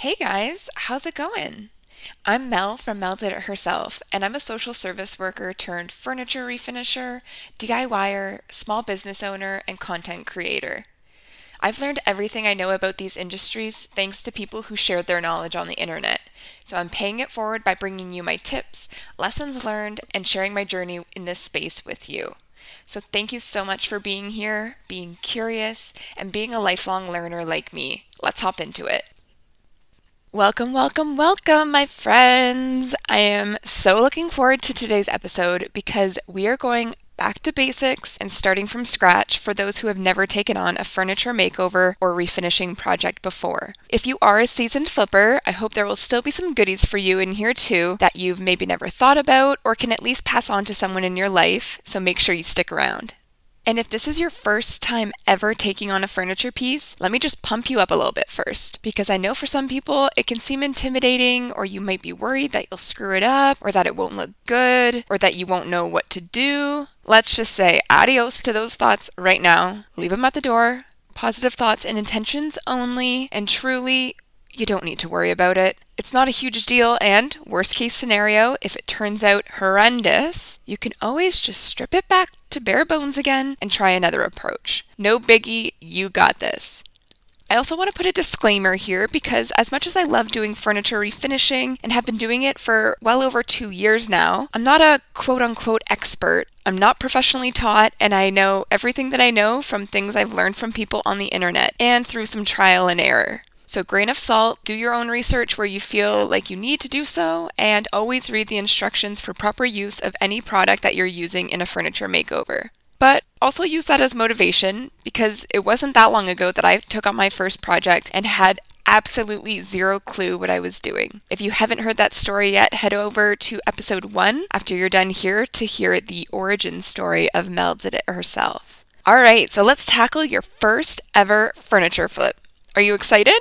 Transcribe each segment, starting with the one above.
Hey guys, how's it going? I'm Mel from Mel Did It Herself, and I'm a social service worker turned furniture refinisher, DIYer, small business owner, and content creator. I've learned everything I know about these industries thanks to people who shared their knowledge on the internet, so I'm paying it forward by bringing you my tips, lessons learned, and sharing my journey in this space with you. So thank you so much for being here, being curious, and being a lifelong learner like me. Let's hop into it. Welcome, welcome, welcome, my friends. I am so looking forward to today's episode because we are going back to basics and starting from scratch for those who have never taken on a furniture makeover or refinishing project before. If you are a seasoned flipper, I hope there will still be some goodies for you in here too that you've maybe never thought about or can at least pass on to someone in your life, so make sure you stick around. And if this is your first time ever taking on a furniture piece, let me just pump you up a little bit first, because I know for some people it can seem intimidating, or you might be worried that you'll screw it up, or that it won't look good, or that you won't know what to do. Let's just say adios to those thoughts right now. Leave them at the door. Positive thoughts and intentions only, and truly, you don't need to worry about it. It's not a huge deal, and worst case scenario, if it turns out horrendous, you can always just strip it back to bare bones again and try another approach. No biggie, you got this. I also want to put a disclaimer here because as much as I love doing furniture refinishing and have been doing it for well over 2 years now, I'm not a quote-unquote expert. I'm not professionally taught, and I know everything that I know from things I've learned from people on the internet and through some trial and error. So grain of salt, do your own research where you feel like you need to do so, and always read the instructions for proper use of any product that you're using in a furniture makeover. But also use that as motivation, because it wasn't that long ago that I took on my first project and had absolutely zero clue what I was doing. If you haven't heard that story yet, head over to episode 1 after you're done here to hear the origin story of Mel Did It Herself. All right, so let's tackle your first ever furniture flip. Are you excited?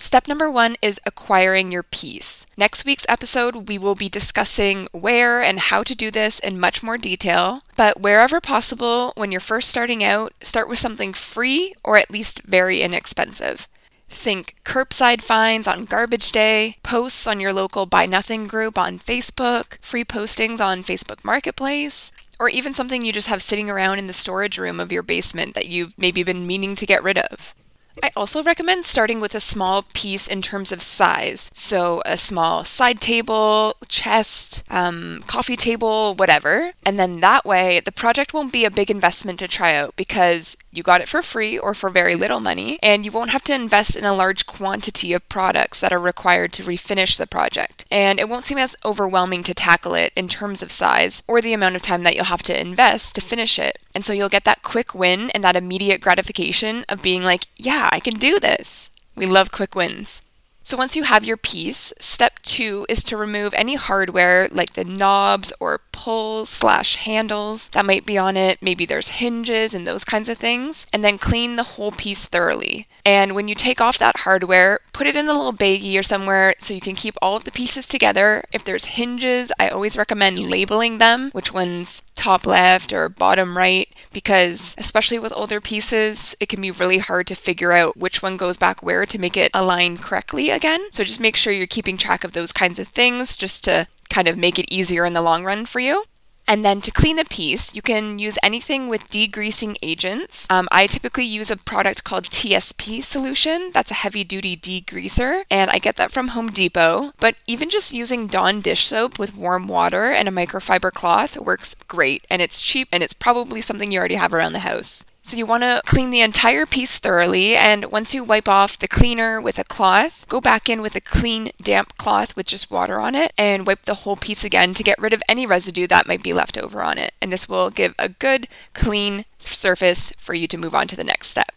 Step number 1 is acquiring your piece. Next week's episode, we will be discussing where and how to do this in much more detail. But wherever possible, when you're first starting out, start with something free or at least very inexpensive. Think curbside finds on garbage day, posts on your local Buy Nothing group on Facebook, free postings on Facebook Marketplace, or even something you just have sitting around in the storage room of your basement that you've maybe been meaning to get rid of. I also recommend starting with a small piece in terms of size, so a small side table, chest, coffee table, whatever, and then that way the project won't be a big investment to try out because you got it for free or for very little money, and you won't have to invest in a large quantity of products that are required to refinish the project, and it won't seem as overwhelming to tackle it in terms of size or the amount of time that you'll have to invest to finish it, and so you'll get that quick win and that immediate gratification of being like, yeah, I can do this. We love quick wins. So once you have your piece, step 2 is to remove any hardware like the knobs or pulls/handles that might be on it. Maybe there's hinges and those kinds of things. And then clean the whole piece thoroughly. And when you take off that hardware, put it in a little baggie or somewhere so you can keep all of the pieces together. If there's hinges, I always recommend labeling them, which one's top left or bottom right, because especially with older pieces, it can be really hard to figure out which one goes back where to make it align correctly again. So just make sure you're keeping track of those kinds of things just to kind of make it easier in the long run for you. And then to clean the piece, you can use anything with degreasing agents. I typically use a product called TSP solution. That's a heavy duty degreaser, and I get that from Home Depot. But even just using Dawn dish soap with warm water and a microfiber cloth works great, and it's cheap, and it's probably something you already have around the house. So you want to clean the entire piece thoroughly, and once you wipe off the cleaner with a cloth, go back in with a clean damp cloth with just water on it and wipe the whole piece again to get rid of any residue that might be left over on it. And this will give a good clean surface for you to move on to the next step.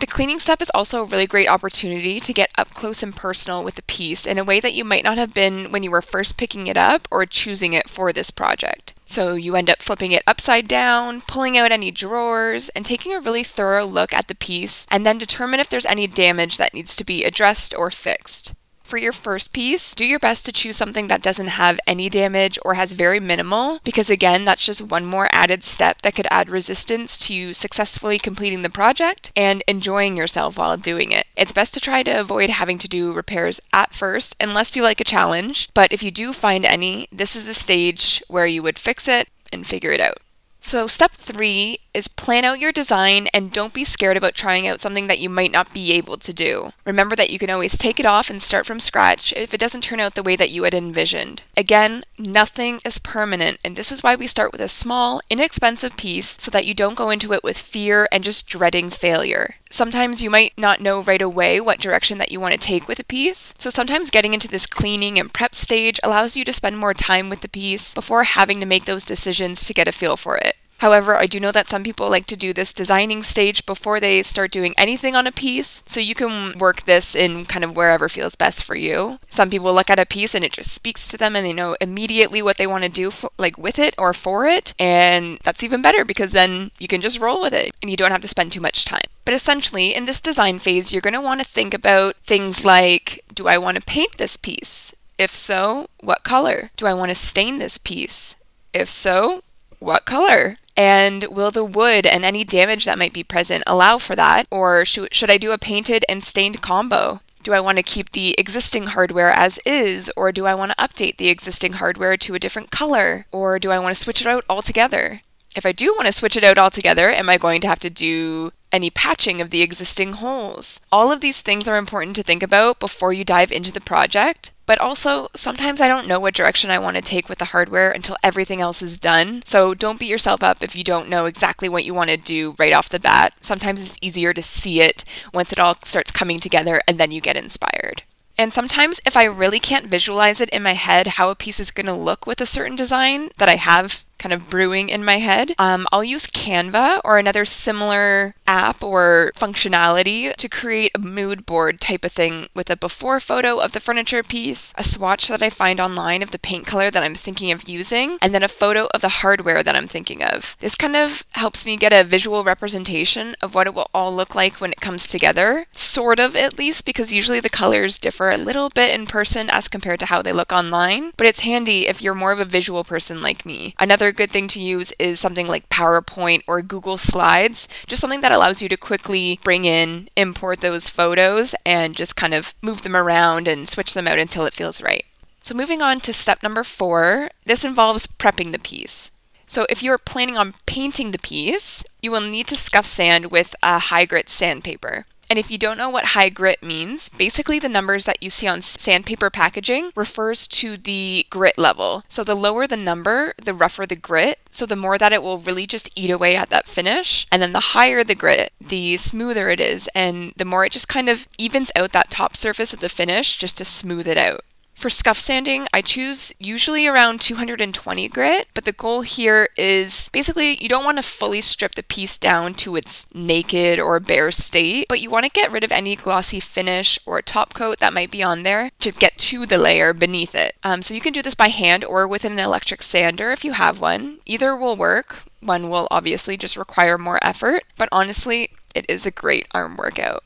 The cleaning step is also a really great opportunity to get up close and personal with the piece in a way that you might not have been when you were first picking it up or choosing it for this project. So you end up flipping it upside down, pulling out any drawers, and taking a really thorough look at the piece, and then determine if there's any damage that needs to be addressed or fixed. For your first piece, do your best to choose something that doesn't have any damage or has very minimal, because again, that's just one more added step that could add resistance to you successfully completing the project and enjoying yourself while doing it. It's best to try to avoid having to do repairs at first, unless you like a challenge, but if you do find any, this is the stage where you would fix it and figure it out. So step 3 is plan out your design and don't be scared about trying out something that you might not be able to do. Remember that you can always take it off and start from scratch if it doesn't turn out the way that you had envisioned. Again, nothing is permanent, and this is why we start with a small, inexpensive piece so that you don't go into it with fear and just dreading failure. Sometimes you might not know right away what direction that you want to take with a piece, so sometimes getting into this cleaning and prep stage allows you to spend more time with the piece before having to make those decisions to get a feel for it. However, I do know that some people like to do this designing stage before they start doing anything on a piece, so you can work this in kind of wherever feels best for you. Some people look at a piece and it just speaks to them and they know immediately what they want to do with it or for it, and that's even better because then you can just roll with it and you don't have to spend too much time. But essentially, in this design phase, you're going to want to think about things like, do I want to paint this piece? If so, what color? Do I want to stain this piece? If so, what color? And will the wood and any damage that might be present allow for that? Or should I do a painted and stained combo? Do I want to keep the existing hardware as is, or do I want to update the existing hardware to a different color? Or do I want to switch it out altogether? If I do want to switch it out altogether, am I going to have to do any patching of the existing holes? All of these things are important to think about before you dive into the project. But also, sometimes I don't know what direction I want to take with the hardware until everything else is done. So don't beat yourself up if you don't know exactly what you want to do right off the bat. Sometimes it's easier to see it once it all starts coming together and then you get inspired. And sometimes if I really can't visualize it in my head how a piece is going to look with a certain design that I have kind of brewing in my head, I'll use Canva or another similar app or functionality to create a mood board type of thing with a before photo of the furniture piece, a swatch that I find online of the paint color that I'm thinking of using, and then a photo of the hardware that I'm thinking of. This kind of helps me get a visual representation of what it will all look like when it comes together, sort of at least, because usually the colors differ a little bit in person as compared to how they look online, but it's handy if you're more of a visual person like me. Another good thing to use is something like PowerPoint or Google Slides, just something that allows you to quickly bring in, import those photos, and just kind of move them around and switch them out until it feels right. So moving on to step number 4, this involves prepping the piece. So if you're planning on painting the piece, you will need to scuff sand with a high grit sandpaper. And if you don't know what high grit means, basically the numbers that you see on sandpaper packaging refers to the grit level. So the lower the number, the rougher the grit, so the more that it will really just eat away at that finish. And then the higher the grit, the smoother it is, and the more it just kind of evens out that top surface of the finish just to smooth it out. For scuff sanding, I choose usually around 220 grit, but the goal here is basically you don't want to fully strip the piece down to its naked or bare state, but you want to get rid of any glossy finish or top coat that might be on there to get to the layer beneath it. So you can do this by hand or with an electric sander if you have one. Either will work. One will obviously just require more effort, but honestly, it is a great arm workout.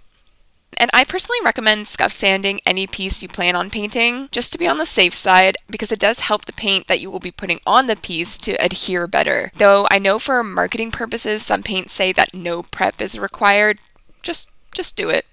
And I personally recommend scuff sanding any piece you plan on painting, just to be on the safe side, because it does help the paint that you will be putting on the piece to adhere better. Though I know for marketing purposes, some paints say that no prep is required. Just do it.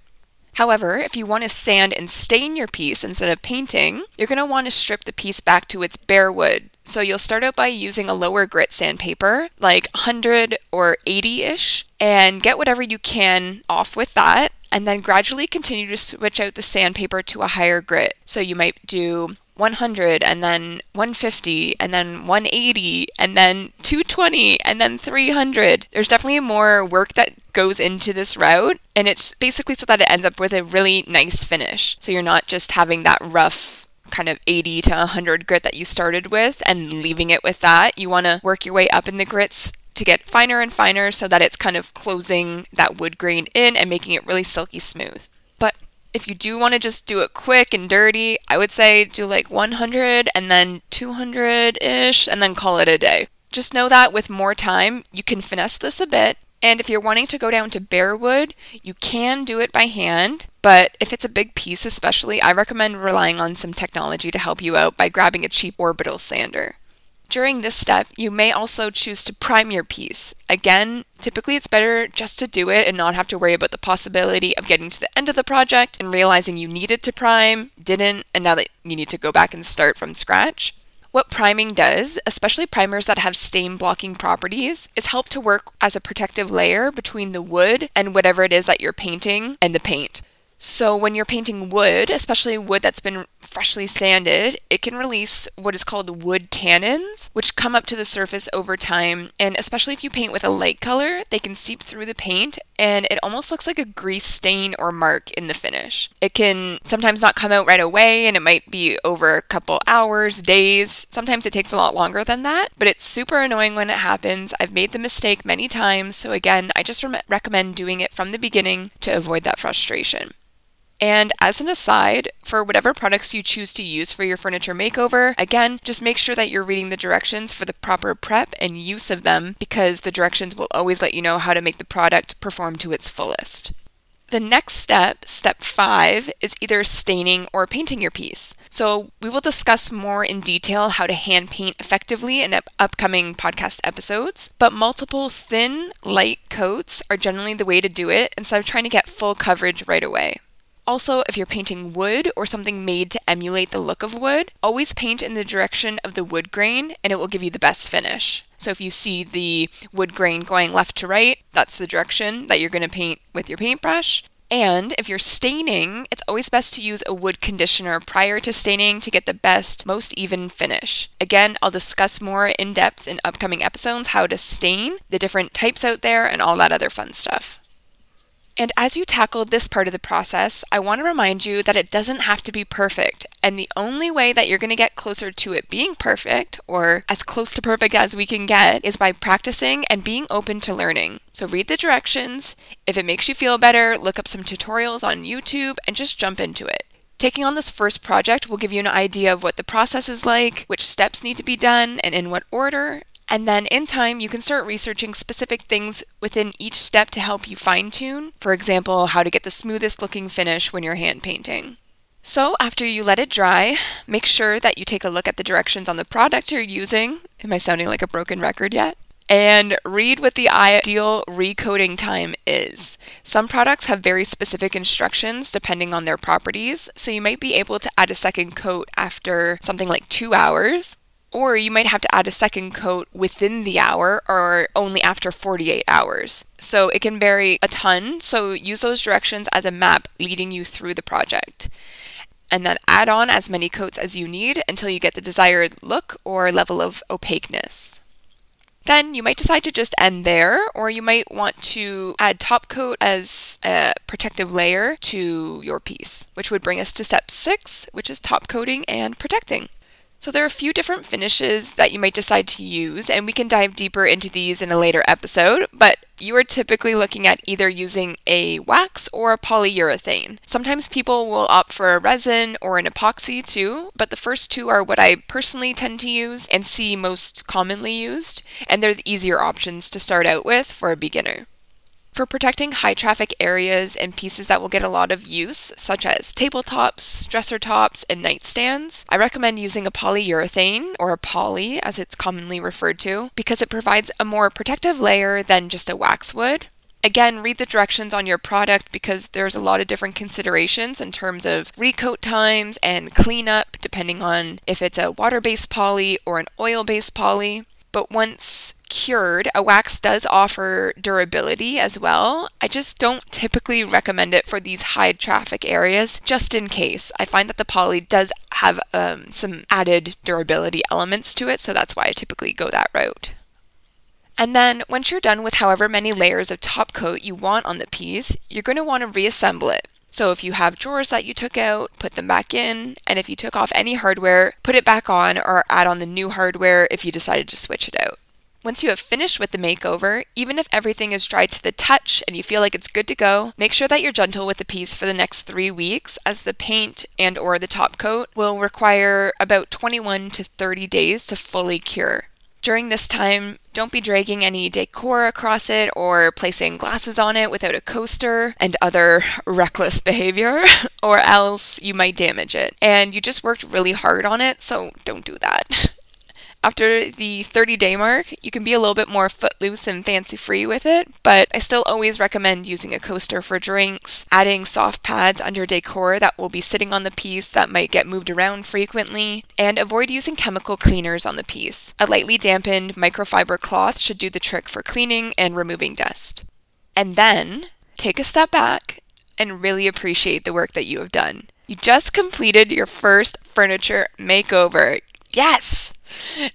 However, if you want to sand and stain your piece instead of painting, you're going to want to strip the piece back to its bare wood. So you'll start out by using a lower grit sandpaper, like 100 or 80-ish, and get whatever you can off with that, and then gradually continue to switch out the sandpaper to a higher grit. So you might do 100, and then 150, and then 180, and then 220, and then 300. There's definitely more work that goes into this route, and it's basically so that it ends up with a really nice finish. So you're not just having that rough kind of 80 to 100 grit that you started with and leaving it with that. You want to work your way up in the grits to get finer and finer so that it's kind of closing that wood grain in and making it really silky smooth. But if you do want to just do it quick and dirty, I would say do like 100 and then 200-ish and then call it a day. Just know that with more time, you can finesse this a bit, And if you're wanting to go down to bare wood, you can do it by hand, but if it's a big piece especially, I recommend relying on some technology to help you out by grabbing a cheap orbital sander. During this step, you may also choose to prime your piece. Again, typically it's better just to do it and not have to worry about the possibility of getting to the end of the project and realizing you needed to prime, didn't, and now that you need to go back and start from scratch. What priming does, especially primers that have stain blocking properties, is help to work as a protective layer between the wood and whatever it is that you're painting and the paint. So when you're painting wood, especially wood that's been freshly sanded, it can release what is called wood tannins, which come up to the surface over time. And especially if you paint with a light color, they can seep through the paint and it almost looks like a grease stain or mark in the finish. It can sometimes not come out right away and it might be over a couple hours, days. Sometimes it takes a lot longer than that, but it's super annoying when it happens. I've made the mistake many times. So again, I just recommend doing it from the beginning to avoid that frustration. And as an aside, for whatever products you choose to use for your furniture makeover, again, just make sure that you're reading the directions for the proper prep and use of them, because the directions will always let you know how to make the product perform to its fullest. The next step, step 5, is either staining or painting your piece. So we will discuss more in detail how to hand paint effectively in upcoming podcast episodes, but multiple thin, light coats are generally the way to do it instead of trying to get full coverage right away. Also, if you're painting wood or something made to emulate the look of wood, always paint in the direction of the wood grain and it will give you the best finish. So if you see the wood grain going left to right, that's the direction that you're going to paint with your paintbrush. And if you're staining, it's always best to use a wood conditioner prior to staining to get the best, most even finish. Again, I'll discuss more in depth in upcoming episodes how to stain, the different types out there, and all that other fun stuff. And as you tackle this part of the process, I want to remind you that it doesn't have to be perfect. And the only way that you're going to get closer to it being perfect, or as close to perfect as we can get, is by practicing and being open to learning. So read the directions. If it makes you feel better, look up some tutorials on YouTube and just jump into it. Taking on this first project will give you an idea of what the process is like, which steps need to be done, and in what order. And then in time, you can start researching specific things within each step to help you fine tune. For example, how to get the smoothest looking finish when you're hand painting. So after you let it dry, make sure that you take a look at the directions on the product you're using. Am I sounding like a broken record yet? And read what the ideal recoating time is. Some products have very specific instructions depending on their properties. So you might be able to add a second coat after something like 2 hours. Or you might have to add a second coat within the hour or only after 48 hours. So it can vary a ton. So use those directions as a map leading you through the project. And then add on as many coats as you need until you get the desired look or level of opaqueness. Then you might decide to just end there, or you might want to add top coat as a protective layer to your piece, which would bring us to step 6, which is top coating and protecting. So there are a few different finishes that you might decide to use, and we can dive deeper into these in a later episode, but you are typically looking at either using a wax or a polyurethane. Sometimes people will opt for a resin or an epoxy too, but the first two are what I personally tend to use and see most commonly used, and they're the easier options to start out with for a beginner. For protecting high traffic areas and pieces that will get a lot of use, such as tabletops, dresser tops, and nightstands, I recommend using a polyurethane, or a poly as it's commonly referred to, because it provides a more protective layer than just a wax would. Again, read the directions on your product because there's a lot of different considerations in terms of recoat times and cleanup, depending on if it's a water-based poly or an oil-based poly. But once cured, a wax does offer durability as well. I just don't typically recommend it for these high traffic areas, just in case. I find that the poly does have some added durability elements to it, so that's why I typically go that route. And then once you're done with however many layers of top coat you want on the piece, you're going to want to reassemble it. So if you have drawers that you took out, put them back in, and if you took off any hardware, put it back on or add on the new hardware if you decided to switch it out. Once you have finished with the makeover, even if everything is dry to the touch and you feel like it's good to go, make sure that you're gentle with the piece for the next 3 weeks, as the paint and or the top coat will require about 21 to 30 days to fully cure. During this time, don't be dragging any decor across it or placing glasses on it without a coaster and other reckless behavior, or else you might damage it. And you just worked really hard on it, so don't do that. After the 30-day mark, you can be a little bit more footloose and fancy-free with it, but I still always recommend using a coaster for drinks, adding soft pads under decor that will be sitting on the piece that might get moved around frequently, and avoid using chemical cleaners on the piece. A lightly dampened microfiber cloth should do the trick for cleaning and removing dust. And then, take a step back and really appreciate the work that you have done. You just completed your first furniture makeover. Yes!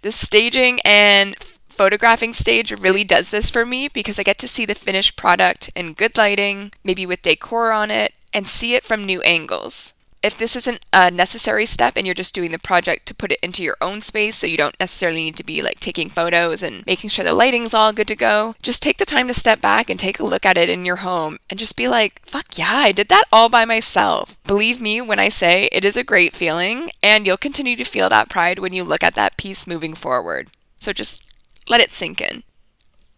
The staging and photographing stage really does this for me because I get to see the finished product in good lighting, maybe with decor on it, and see it from new angles. If this isn't a necessary step and you're just doing the project to put it into your own space, so you don't necessarily need to be like taking photos and making sure the lighting's all good to go, just take the time to step back and take a look at it in your home and just be like, fuck yeah, I did that all by myself. Believe me when I say it is a great feeling, and you'll continue to feel that pride when you look at that piece moving forward. So just let it sink in.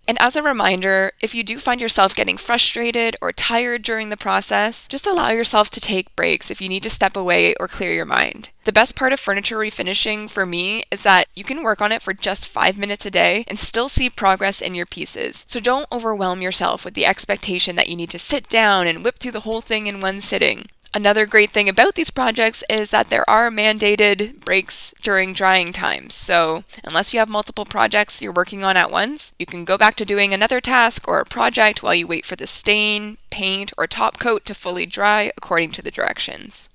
And as a reminder, if you do find yourself getting frustrated or tired during the process, just allow yourself to take breaks if you need to step away or clear your mind. The best part of furniture refinishing for me is that you can work on it for just 5 minutes a day and still see progress in your pieces. So don't overwhelm yourself with the expectation that you need to sit down and whip through the whole thing in one sitting. Another great thing about these projects is that there are mandated breaks during drying times. So unless you have multiple projects you're working on at once, you can go back to doing another task or a project while you wait for the stain, paint, or top coat to fully dry according to the directions.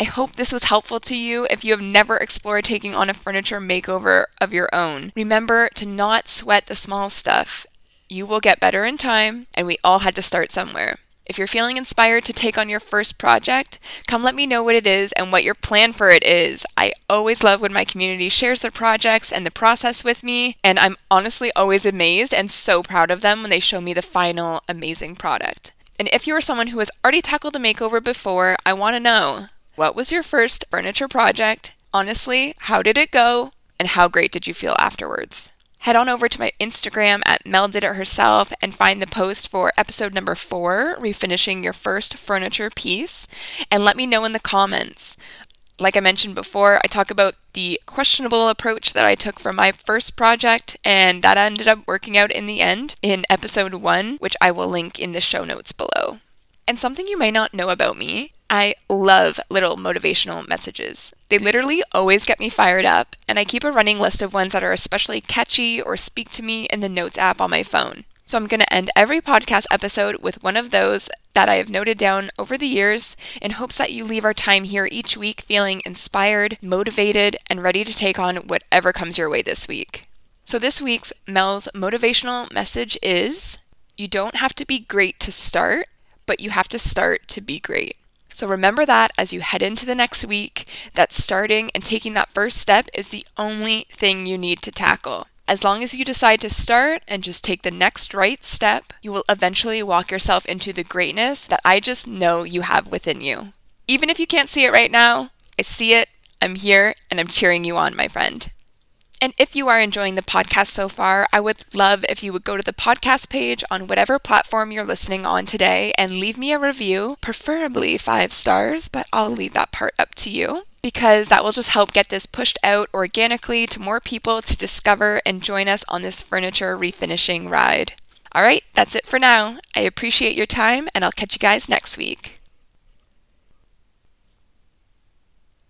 I hope this was helpful to you if you have never explored taking on a furniture makeover of your own. Remember to not sweat the small stuff. You will get better in time, and we all had to start somewhere. If you're feeling inspired to take on your first project, come let me know what it is and what your plan for it is. I always love when my community shares their projects and the process with me, and I'm honestly always amazed and so proud of them when they show me the final amazing product. And if you are someone who has already tackled a makeover before, I want to know, what was your first furniture project? Honestly, how did it go? And how great did you feel afterwards? Head on over to my Instagram at Mel Did It Herself and find the post for episode number 4, refinishing your first furniture piece, and let me know in the comments. Like I mentioned before, I talk about the questionable approach that I took for my first project, and that ended up working out in the end in episode 1, which I will link in the show notes below. And something you may not know about me, I love little motivational messages. They literally always get me fired up, and I keep a running list of ones that are especially catchy or speak to me in the Notes app on my phone. So I'm going to end every podcast episode with one of those that I have noted down over the years in hopes that you leave our time here each week feeling inspired, motivated, and ready to take on whatever comes your way this week. So this week's Mel's motivational message is, you don't have to be great to start, but you have to start to be great. So remember that as you head into the next week, that starting and taking that first step is the only thing you need to tackle. As long as you decide to start and just take the next right step, you will eventually walk yourself into the greatness that I just know you have within you. Even if you can't see it right now, I see it, I'm here, and I'm cheering you on, my friend. And if you are enjoying the podcast so far, I would love if you would go to the podcast page on whatever platform you're listening on today and leave me a review, preferably 5 stars, but I'll leave that part up to you because that will just help get this pushed out organically to more people to discover and join us on this furniture refinishing ride. All right, that's it for now. I appreciate your time, and I'll catch you guys next week.